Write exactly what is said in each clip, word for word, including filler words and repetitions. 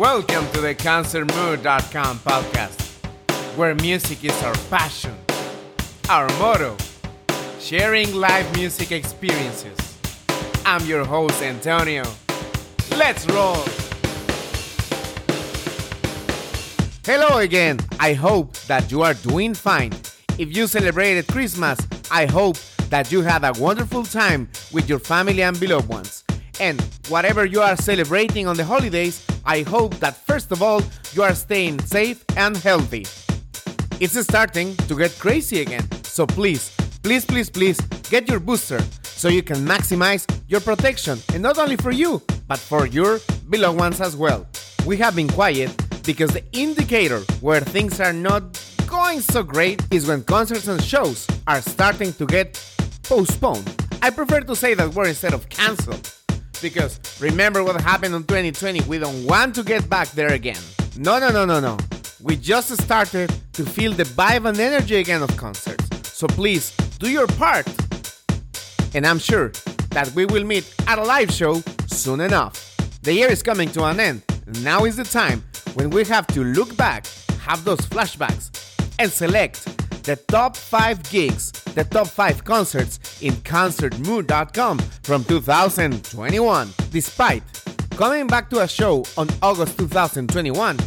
Welcome to the Concert Mood dot com podcast, where music is our passion, our motto, sharing live music experiences. I'm your host, Antonio. Let's roll! Hello again. I hope that you are doing fine. If you celebrated Christmas, I hope that you had a wonderful time with your family and beloved ones. And whatever you are celebrating on the holidays, I hope that first of all, you are staying safe and healthy. It's starting to get crazy again, so please, please, please, please get your booster so you can maximize your protection, and not only for you, but for your beloved ones as well. We have been quiet because the indicator where things are not going so great is when concerts and shows are starting to get postponed. I prefer to say that word instead of canceled, because remember what happened in twenty twenty, we don't want to get back there again. No, no, no, no, no. We just started to feel the vibe and energy again of concerts. So please, do your part. And I'm sure that we will meet at a live show soon enough. The year is coming to an end. Now is the time when we have to look back, have those flashbacks, and select the top five gigs, the top five concerts in Concert Mood dot com from two thousand twenty-one. Despite coming back to a show on August twenty twenty-one,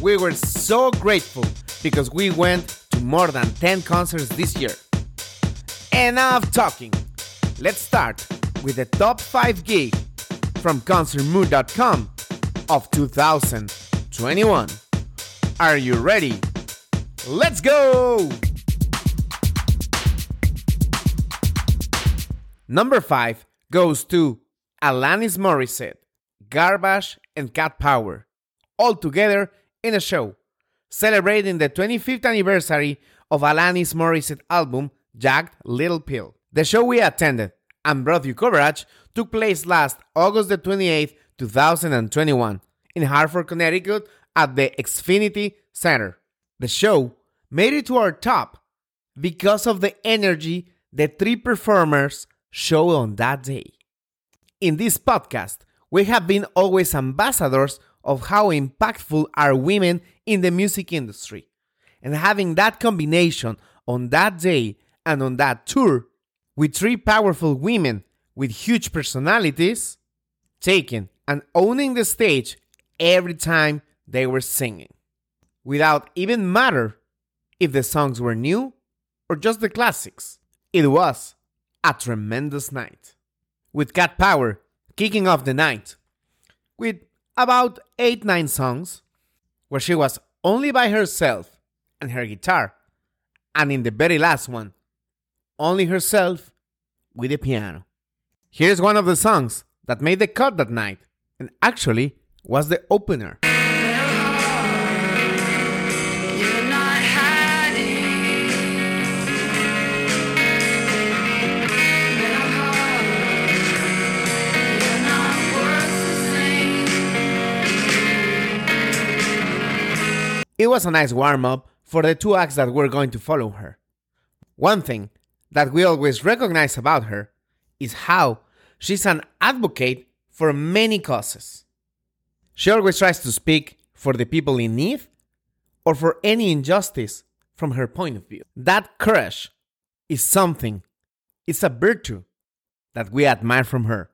we were so grateful because we went to more than ten concerts this year. Enough talking. Let's start with the top five gig from Concert Mood dot com of two thousand twenty-one. Are you ready? Let's go! Number five goes to Alanis Morissette, Garbage, and Cat Power, all together in a show, celebrating the twenty-fifth anniversary of Alanis Morissette's album, Jagged Little Pill. The show we attended and brought you coverage took place last August the twenty-eighth, twenty twenty-one, in Hartford, Connecticut, at the Xfinity Center. The show made it to our top because of the energy the three performers showed on that day. In this podcast, we have been always ambassadors of how impactful are women in the music industry. And having that combination on that day and on that tour, with three powerful women with huge personalities, taking and owning the stage every time they were singing, without even matter if the songs were new or just the classics. It was a tremendous night, with Cat Power kicking off the night with about eight nine songs where she was only by herself and her guitar, and in the very last one, only herself with the piano. Here's one of the songs that made the cut that night and actually was the opener. It was a nice warm-up for the two acts that were going to follow her. One thing that we always recognize about her is how she's an advocate for many causes. She always tries to speak for the people in need or for any injustice from her point of view. That courage is something, it's a virtue that we admire from her.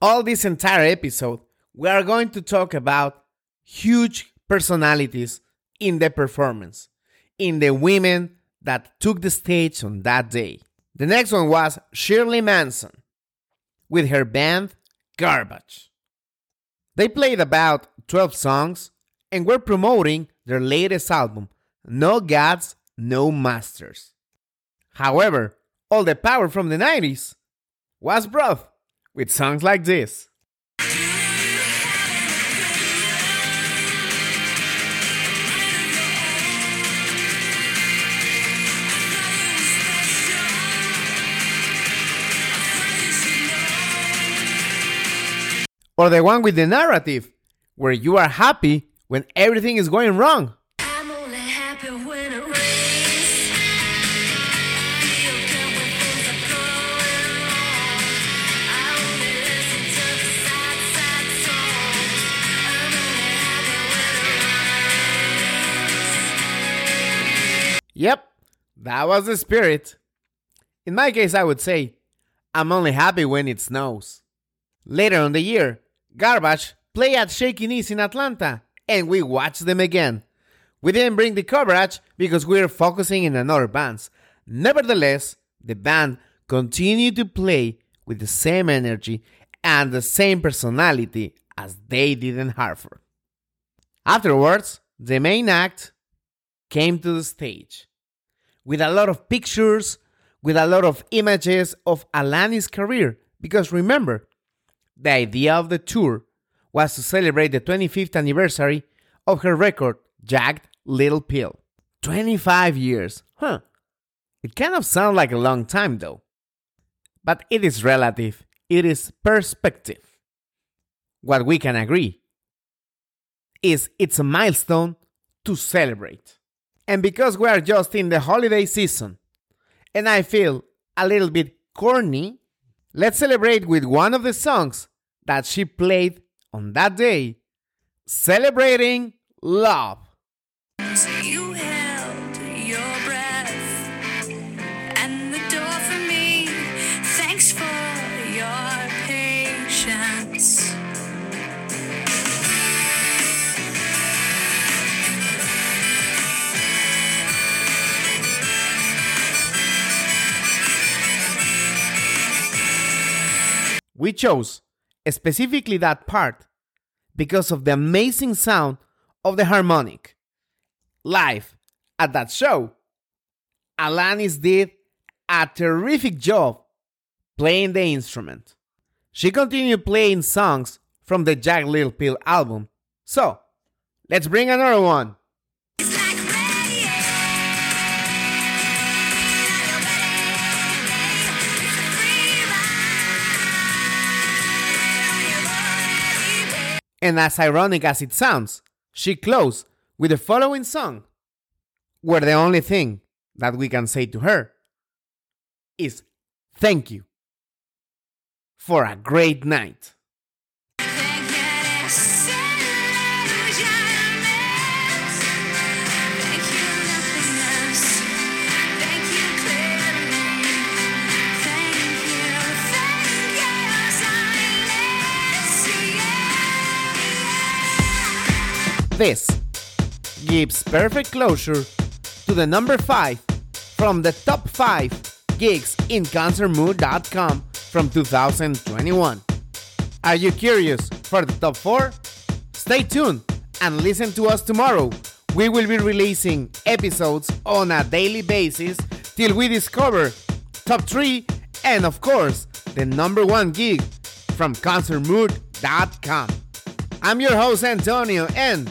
All this entire episode, we are going to talk about huge personalities in the performance, in the women that took the stage on that day. The next one was Shirley Manson with her band Garbage. They played about twelve songs and were promoting their latest album, No Gods, No Masters. However, all the power from the nineties was brought with songs like this. Or the one with the narrative, where you are happy when everything is going wrong. I'm only happy when it rains. Feel good when things are going wrong. I only listen to the sad, sad song. I'm only happy when That was the spirit. In my case, I would say, I'm only happy when it snows. Later on the year, Garbage play at Shaky Knees in Atlanta, and we watched them again. We didn't bring the coverage because we were focusing in another bands. Nevertheless, the band continued to play with the same energy and the same personality as they did in Hartford. Afterwards, the main act came to the stage with a lot of pictures, with a lot of images of Alanis' career, because remember, the idea of the tour was to celebrate the twenty-fifth anniversary of her record, Jagged Little Pill. twenty-five years. Huh. It kind of sounds like a long time, though. But it is relative. It is perspective. What we can agree is it's a milestone to celebrate. And because we are just in the holiday season, and I feel a little bit corny, let's celebrate with one of the songs that she played on that day, celebrating love. So you held your breath and the door for me. Thanks for your patience. We chose specifically that part because of the amazing sound of the harmonic. Live at that show, Alanis did a terrific job playing the instrument. She continued playing songs from the Jagged Little Pill album. So, let's bring another one. And as ironic as it sounds, she closed with the following song, where the only thing that we can say to her is thank you for a great night. This gives perfect closure to the number five from the top five gigs in concert mood dot com from two thousand twenty-one. Are you curious for the top four? Stay tuned and listen to us tomorrow. We will be releasing episodes on a daily basis till we discover top three and, of course, the number one gig from concert mood dot com. I'm your host, Antonio, and